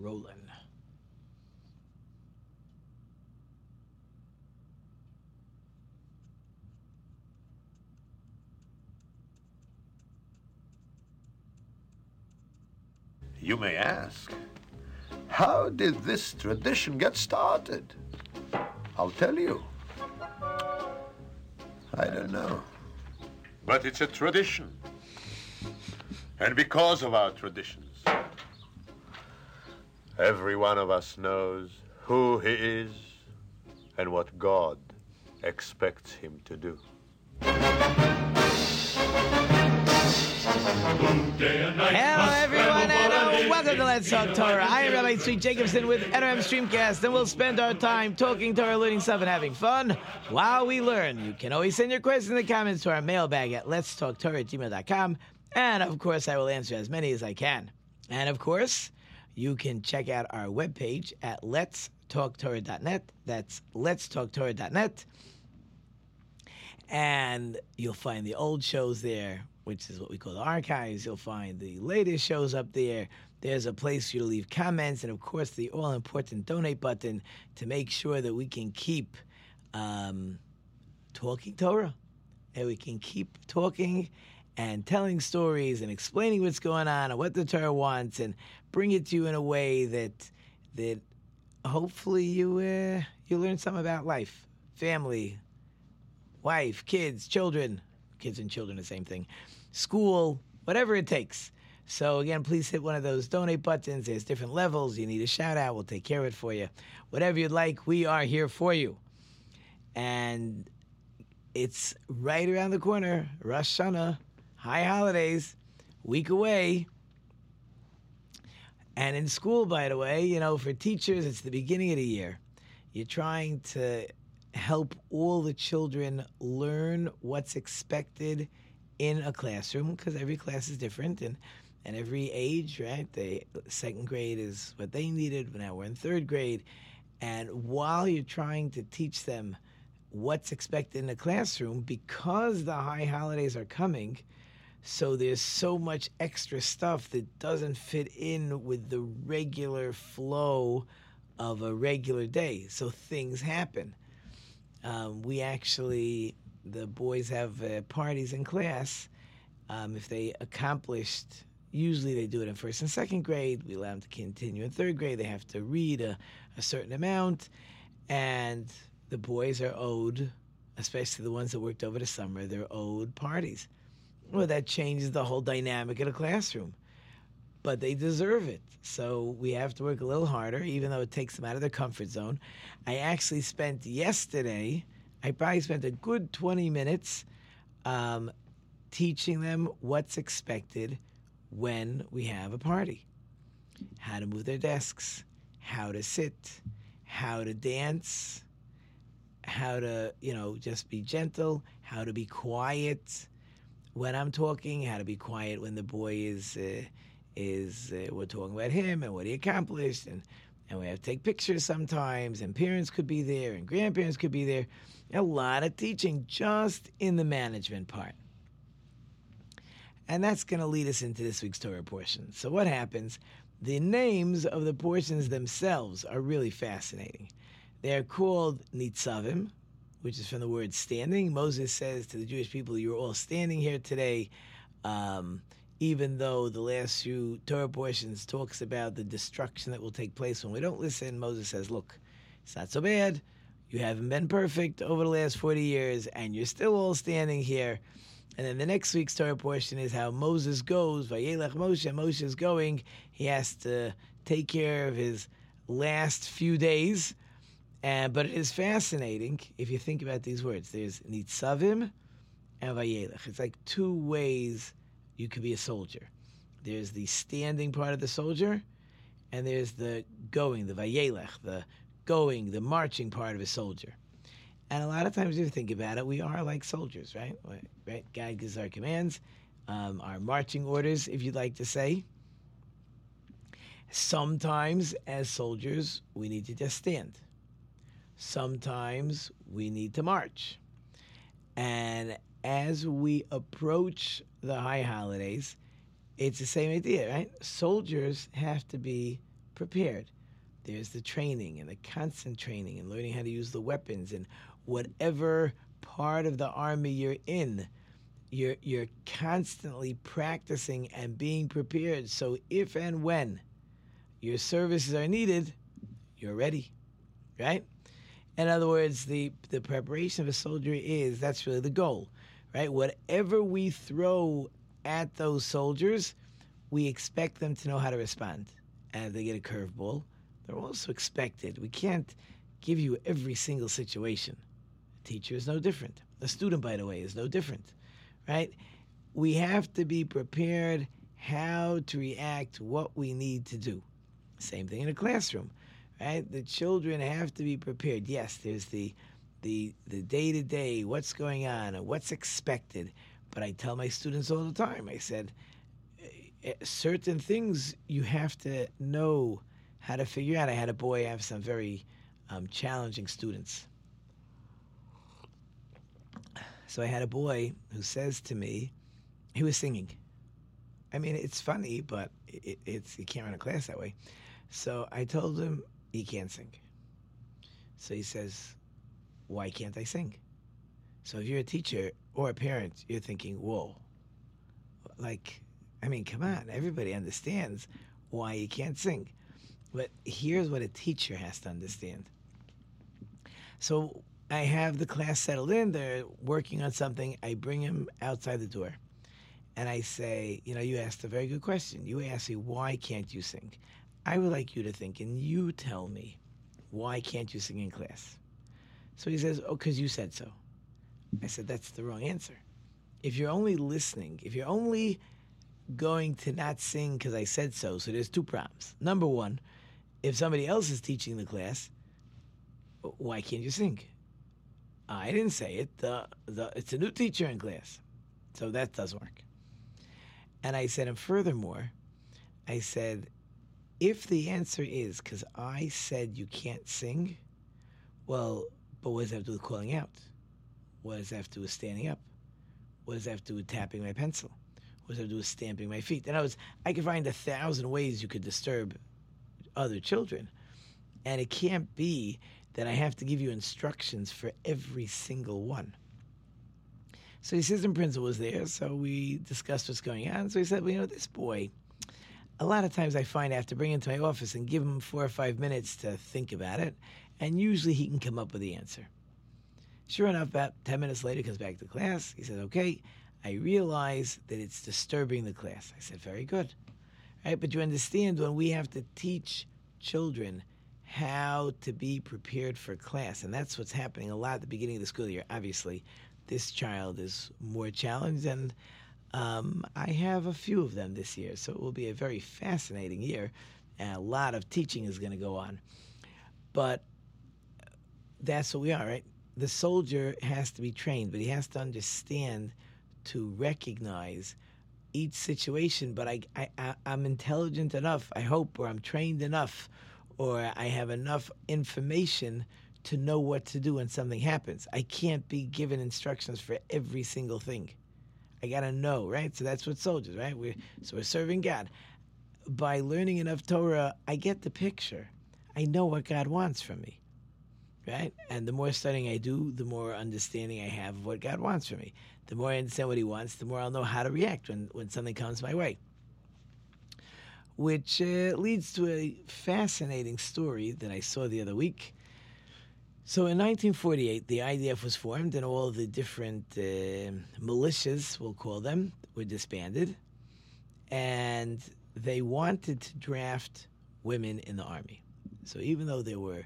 rolling. You may ask, how did this tradition get started? I'll tell you. I don't know. But it's a tradition. And because of our traditions, every one of us knows who he is and what God expects him to do. Hello, everyone, and welcome to Let's Talk Torah. I am Rabbi Tzvi Jacobson with NRM Streamcast, and we'll spend our time talking Torah, learning stuff, and having fun while we learn. You can always send your questions in the comments to our mailbag at letstalktorah@gmail.com, and, of course, I will answer as many as I can. And, of course, you can check out our webpage at letstalktorah.net. That's letstalktorah.net. And you'll find the old shows there, which is what we call the archives. You'll find the latest shows up there. There's a place for you to leave comments, and, of course, the all-important donate button to make sure that we can keep talking Torah, and we can keep talking and telling stories and explaining what's going on and what the Torah wants and bring it to you in a way that hopefully you learn something about life, family, wife, kids, children. Kids and children, the same thing. School, whatever it takes. So, again, please hit one of those donate buttons. There's different levels. You need a shout-out. We'll take care of it for you. Whatever you'd like, we are here for you. And it's right around the corner. Rosh Hashanah. High holidays, week away. And in school, by the way, you know, for teachers, it's the beginning of the year. You're trying to help all the children learn what's expected in a classroom, because every class is different and every age, right? Second grade is what they needed, but now we're in third grade. And while you're trying to teach them what's expected in the classroom, because the high holidays are coming, so there's so much extra stuff that doesn't fit in with the regular flow of a regular day. So things happen. The boys have parties in class. If they accomplished, usually they do it in first and second grade. We allow them to continue in third grade. They have to read a certain amount. And the boys are owed, especially the ones that worked over the summer, they're owed parties. Well, that changes the whole dynamic of the classroom. But they deserve it. So we have to work a little harder, even though it takes them out of their comfort zone. I actually spent yesterday, I probably spent a good 20 minutes teaching them what's expected when we have a party. How to move their desks, how to sit, how to dance, how to, just be gentle, how to be quiet when I'm talking, how to be quiet when the boy is... we're talking about him and what he accomplished, and we have to take pictures sometimes, and parents could be there, and grandparents could be there. A lot of teaching just in the management part. And that's going to lead us into this week's Torah portion. So what happens? The names of the portions themselves are really fascinating. They're called Nitzavim, which is from the word standing. Moses says to the Jewish people, you're all standing here today, even though the last few Torah portions talks about the destruction that will take place when we don't listen. Moses says, look, it's not so bad. You haven't been perfect over the last 40 years, and you're still all standing here. And then the next week's Torah portion is how Moses goes, Vayelech Moshe. Moshe is going. He has to take care of his last few days. But it is fascinating if you think about these words. There's Nitzavim and Vayelech. It's like two ways you could be a soldier. There's the standing part of the soldier, and there's the going, the vayelech, the marching part of a soldier. And a lot of times, if you think about it, we are like soldiers, right? Right? God gives our commands, our marching orders, if you'd like to say. Sometimes, as soldiers, we need to just stand. Sometimes, we need to march. And as we approach the high holidays, it's the same idea, right? Soldiers have to be prepared. There's the training and the constant training and learning how to use the weapons and whatever part of the army you're in, you're constantly practicing and being prepared. So if and when your services are needed, you're ready, right? In other words, the preparation of a soldier is, that's really the goal, right? Whatever we throw at those soldiers, we expect them to know how to respond. And if they get a curveball, they're also expected. We can't give you every single situation. A teacher is no different. A student, by the way, is no different, right? We have to be prepared how to react, what we need to do. Same thing in a classroom, right? The children have to be prepared. Yes, there's the day-to-day, what's going on, and what's expected. But I tell my students all the time, I said, certain things you have to know how to figure out. I had a boy, I have some very challenging students. So I had a boy who says to me, he was singing. I mean, it's funny, but it's you can't run a class that way. So I told him, he can't sing. So he says, why can't I sing? So if you're a teacher or a parent, you're thinking, whoa. Like, I mean, come on, everybody understands why you can't sing. But here's what a teacher has to understand. So I have the class settled in. They're working on something. I bring him outside the door. And I say, you know, you asked a very good question. You asked me, why can't you sing? I would like you to think, and you tell me, why can't you sing in class? So he says, oh, because you said so. I said, that's the wrong answer. If you're only listening, if you're only going to not sing because I said so, so there's two problems. Number one, if somebody else is teaching the class, why can't you sing? I didn't say it. It's a new teacher in class. So that doesn't work. And I said, and furthermore, I said, if the answer is because I said you can't sing, well, but what does that have to do with calling out? What does that have to do with standing up? What does that have to do with tapping my pencil? What does that have to do with stamping my feet? And I could find 1,000 ways you could disturb other children. And it can't be that I have to give you instructions for every single one. So the assistant principal was there, so we discussed what's going on. So he said, well, you know, this boy, a lot of times I find I have to bring him to my office and give him 4 or 5 minutes to think about it, and usually he can come up with the answer. Sure enough, about 10 minutes later, he comes back to class. He says, okay, I realize that it's disturbing the class. I said, very good. All right, but you understand when we have to teach children how to be prepared for class, and that's what's happening a lot at the beginning of the school year, obviously. This child is more challenged, and I have a few of them this year, so it will be a very fascinating year, and a lot of teaching is going to go on. But that's what we are, right? The soldier has to be trained, but he has to understand to recognize each situation. But I'm intelligent enough, I hope, or I'm trained enough, or I have enough information to know what to do when something happens. I can't be given instructions for every single thing. I gotta know, right? So that's what soldiers, right? We're serving God. By learning enough Torah, I get the picture. I know what God wants from me, right? And the more studying I do, the more understanding I have of what God wants from me. The more I understand what He wants, the more I'll know how to react when something comes my way. Which leads to a fascinating story that I saw the other week. So in 1948, the IDF was formed, and all the different militias, we'll call them, were disbanded. And they wanted to draft women in the army. So even though there were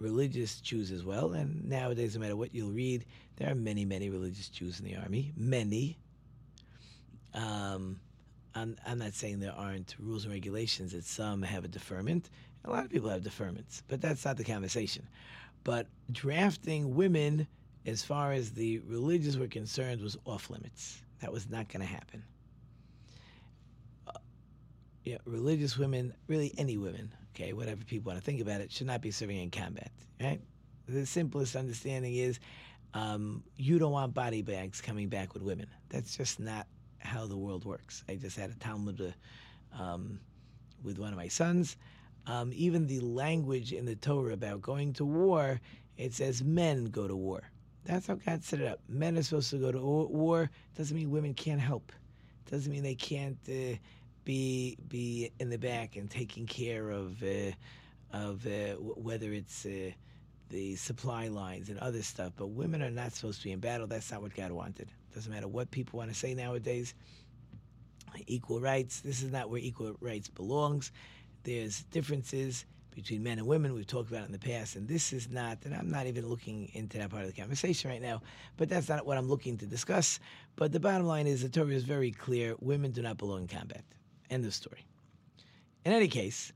religious Jews as well, and nowadays, no matter what you'll read, there are many, many religious Jews in the army, many. I'm not saying there aren't rules and regulations that some have a deferment. A lot of people have deferments, but that's not the conversation. But drafting women, as far as the religious were concerned, was off limits. That was not going to happen. Religious women, really any women, okay, whatever people want to think about it, should not be serving in combat, right? The simplest understanding is you don't want body bags coming back with women. That's just not how the world works. I just had a Talmud with one of my sons. Even the language in the Torah about going to war, it says men go to war. That's how God set it up. Men are supposed to go to war. Doesn't mean women can't help. Doesn't mean they can't be in the back and taking care of whether it's the supply lines and other stuff. But women are not supposed to be in battle. That's not what God wanted. Doesn't matter what people want to say nowadays. Equal rights. This is not where equal rights belongs. There's differences between men and women. We've talked about it in the past, and this is not, and I'm not even looking into that part of the conversation right now, but that's not what I'm looking to discuss. But the bottom line is the Torah is very clear. Women do not belong in combat. End of story. In any case,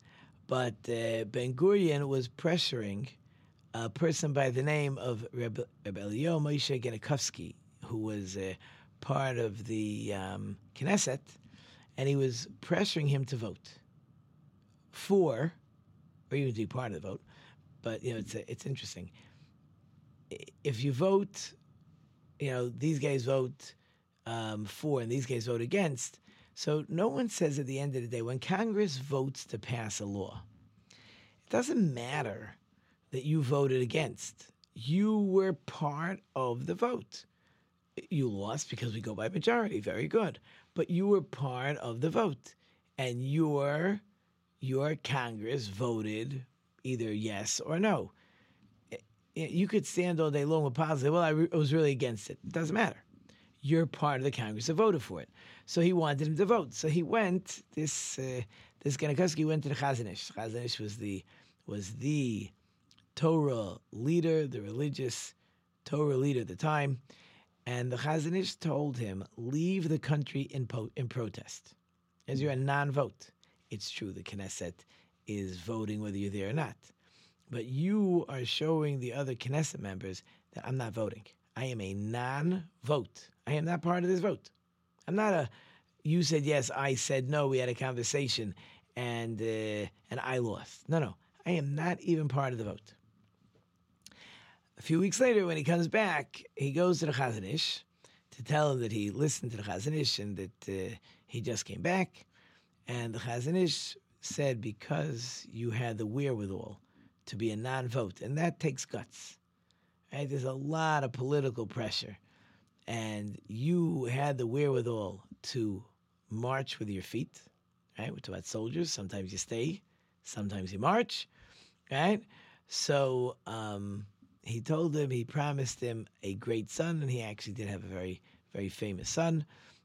but Ben-Gurion was pressuring a person by the name of Reb Eliezer Moshe Genikovsky, who was part of the Knesset, and he was pressuring him to vote for, or even to be part of the vote. But, you know, it's interesting. If you vote, you know, these guys vote for and these guys vote against. So no one says at the end of the day, when Congress votes to pass a law, it doesn't matter that you voted against. You were part of the vote. You lost because we go by majority. Very good. But you were part of the vote. And your Congress voted either yes or no. You could stand all day long with positive, well, I was really against it. It doesn't matter. You're part of the Congress that voted for it. So he wanted him to vote. So he went, this Genikovsky went to the Chazon Ish. Chazon Ish was the Torah leader, the religious Torah leader at the time. And the Chazon Ish told him, leave the country in protest, as you're a non-vote. It's true, the Knesset is voting whether you're there or not. But you are showing the other Knesset members that I'm not voting. I am a non-vote. I am not part of this vote. I'm not a, you said yes, I said no, we had a conversation, and I lost. No, I am not even part of the vote. A few weeks later, when he comes back, he goes to the Chazon Ish to tell him that he listened to the Chazon Ish and that he just came back. And the Chazon Ish said, because you had the wherewithal to be a non-vote, and that takes guts, right? There's a lot of political pressure, and you had the wherewithal to march with your feet, right? We're talking about soldiers. Sometimes you stay, sometimes you march, right? So he told him, he promised him a great son, and he actually did have a very, very famous son,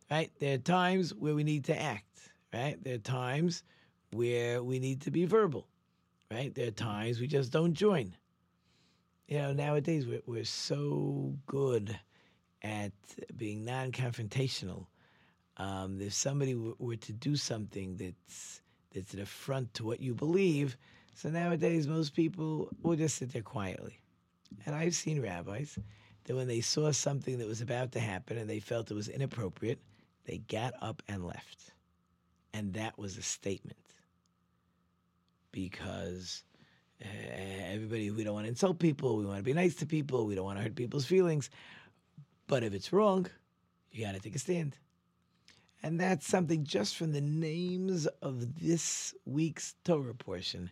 right? There are times where we need to act. Right? There are times where we need to be verbal, right? There are times we just don't join. You know, nowadays we're so good at being non-confrontational. If somebody were to do something that's an affront to what you believe, so nowadays most people will just sit there quietly. And I've seen rabbis that when they saw something that was about to happen and they felt it was inappropriate, they got up and left. And that was a statement, because everybody, we don't want to insult people, we want to be nice to people, we don't want to hurt people's feelings. But if it's wrong, you got to take a stand. And that's something just from the names of this week's Torah portion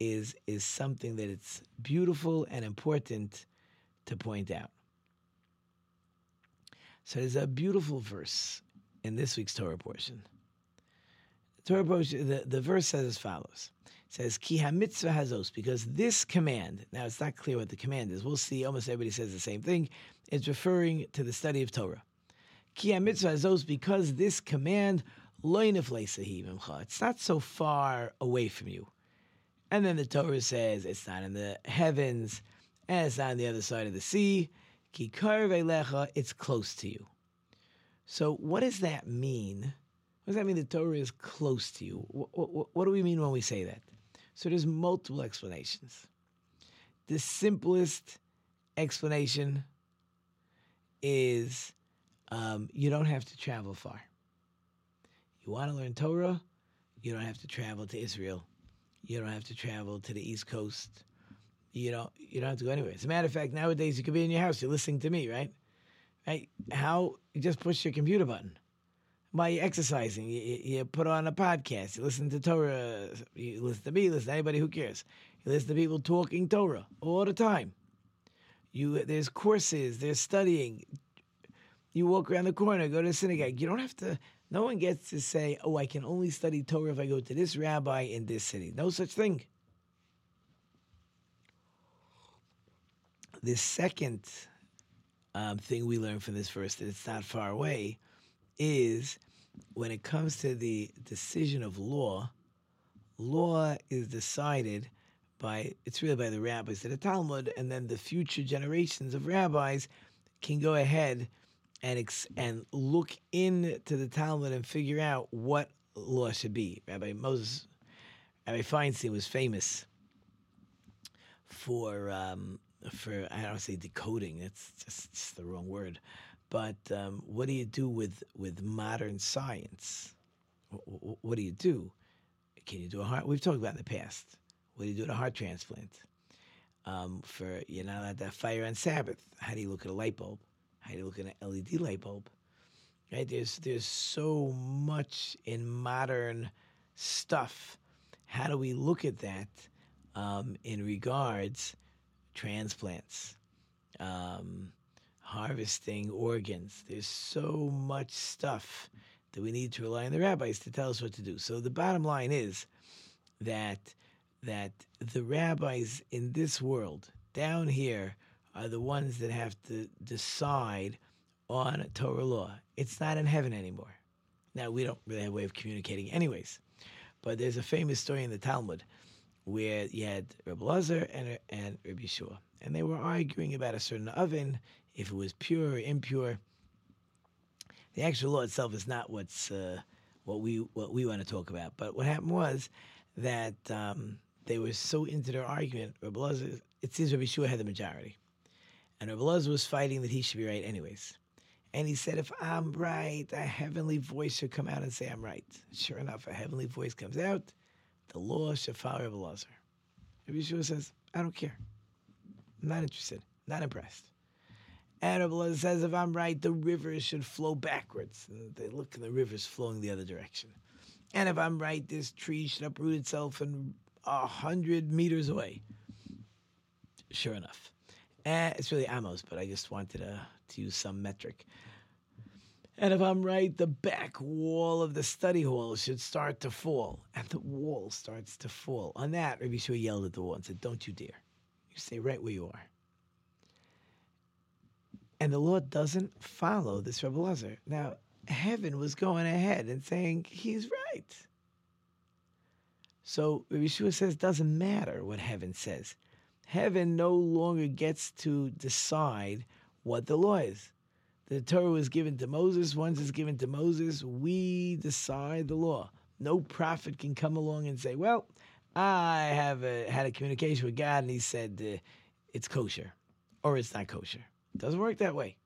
is something that it's beautiful and important to point out. So there's a beautiful verse in this week's Torah portion. The verse says as follows. It says, Ki ha-mitzvah hazos, because this command, now it's not clear what the command is. We'll see, almost everybody says the same thing. It's referring to the study of Torah. Ki ha-mitzvah hazos, because this command, lo nifleh sahi mimcha, it's not so far away from you. And then the Torah says, it's not in the heavens, and it's not on the other side of the sea. Ki karov eilecha, it's close to you. So what does that mean? What does that mean? The Torah is close to you. What do we mean when we say that? So there's multiple explanations. The simplest explanation is you don't have to travel far. You want to learn Torah, you don't have to travel to Israel. You don't have to travel to the East Coast. You don't have to go anywhere. As a matter of fact, nowadays you could be in your house. You're listening to me, right? How you just push your computer button. by exercising. You put on a podcast. You listen to Torah. You listen to me. You listen to anybody, who cares. You listen to people talking Torah all the time. There's courses. There's studying. You walk around the corner, go to the synagogue. You don't have to. No one gets to say, oh, I can only study Torah if I go to this rabbi in this city. No such thing. The second thing we learned from this verse, that it's not far away, is when it comes to the decision of law, law is decided by the rabbis of the Talmud, and then the future generations of rabbis can go ahead and look into the Talmud and figure out what law should be. Rabbi Feinstein was famous for I don't say decoding, that's just the wrong word, but what do you do with modern science? What do you do? Can you do a heart? We've talked about in the past. What do you do with a heart transplant? You're not allowed to fire on Sabbath. How do you look at a light bulb? How do you look at an LED light bulb? Right? There's so much in modern stuff. How do we look at that in regards transplants, harvesting organs? There's so much stuff that we need to rely on the rabbis to tell us what to do. So the bottom line is that the rabbis in this world, down here, are the ones that have to decide on Torah law. It's not in heaven anymore. Now, we don't really have a way of communicating anyways, but there's a famous story in the Talmud where you had Rebbe Lazar and Rebbe Yeshua, and they were arguing about a certain oven, if it was pure or impure. The actual law itself is not what we want to talk about, but what happened was that they were so into their argument, Rebbe Lazar, it seems Rebbe Yeshua had the majority. And Rebbe Lazar was fighting that he should be right anyways. And he said, if I'm right, a heavenly voice should come out and say I'm right. Sure enough, a heavenly voice comes out, the law should follow Rebbe Lazar. Rebbe Yeshua says, I don't care. I'm not interested. Not impressed. And Rebbe Lazar says, if I'm right, the river should flow backwards. And they look and the river's flowing the other direction. And if I'm right, this tree should uproot itself and 100 meters away. Sure enough. It's really Amos, but I just wanted to use some metric. And if I'm right, the back wall of the study hall should start to fall. And the wall starts to fall. On that, Rebbe Yeshua yelled at the wall and said, don't you dare. You stay right where you are. And the law doesn't follow this Rebbe Lazar. Now, heaven was going ahead and saying, he's right. So Rebbe Yeshua says, doesn't matter what heaven says. Heaven no longer gets to decide what the law is. The Torah was given to Moses. Once it's given to Moses, we decide the law. No prophet can come along and say, well, I have had a communication with God, and he said it's kosher or it's not kosher. It doesn't work that way.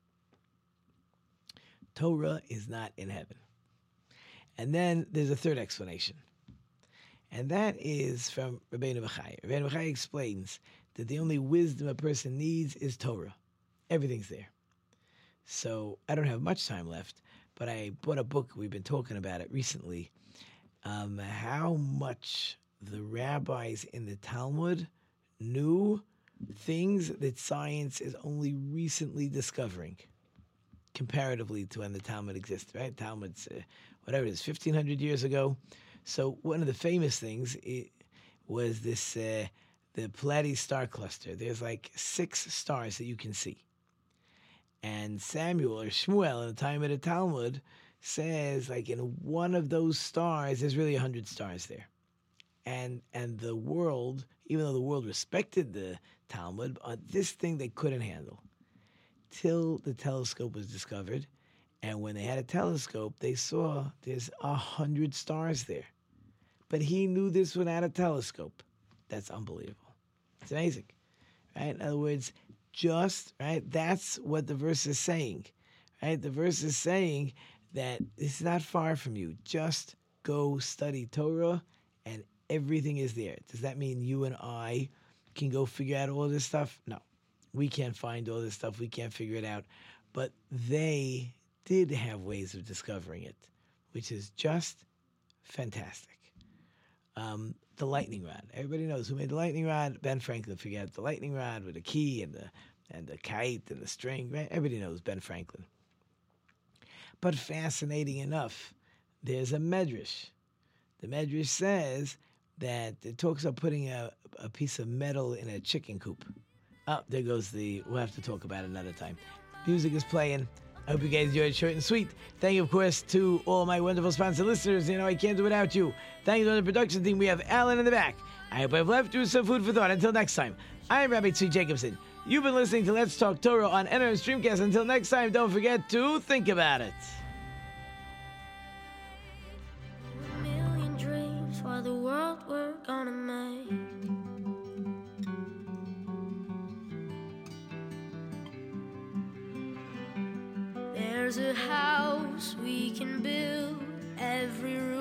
Torah is not in heaven. And then there's a third explanation, and that is from Rabbeinu Bachai. Rabbeinu Bachai explains that the only wisdom a person needs is Torah. Everything's there. So I don't have much time left, but I bought a book. We've been talking about it recently, how much the rabbis in the Talmud knew things that science is only recently discovering, comparatively to when the Talmud existed, right? Talmud's, whatever it is, 1,500 years ago. So one of the famous things was this... the Pleiades star cluster. There's like 6 stars that you can see. And Samuel or Shmuel in the time of the Talmud says like in one of those stars, there's really 100 stars there. And the world, even though the world respected the Talmud, on this thing they couldn't handle. Till the telescope was discovered. And when they had a telescope, they saw there's 100 stars there. But he knew this without a telescope. That's unbelievable. It's amazing, right? In other words, that's what the verse is saying, right? The verse is saying that it's not far from you. Just go study Torah and everything is there. Does that mean you and I can go figure out all this stuff? No. We can't find all this stuff. We can't figure it out. But they did have ways of discovering it. which is just fantastic. The lightning rod. Everybody knows who made the lightning rod. Ben Franklin figured out the lightning rod with a key and the kite and the string. Right? Everybody knows Ben Franklin. But fascinating enough, there's a Midrash. The Midrash says that it talks about putting a piece of metal in a chicken coop. Oh, there goes the... We'll have to talk about it another time. Music is playing. I hope you guys enjoyed Short and Sweet. Thank you, of course, to all my wonderful sponsored listeners. You know, I can't do it without you. Thank you to the production team. We have Alan in the back. I hope I've left you with some food for thought. Until next time, I'm Rabbi Tzvi Jacobson. You've been listening to Let's Talk Torah on NRM Streamcast. Until next time, don't forget to think about it. A million dreams for the world we're gonna make. There's a house we can build every room.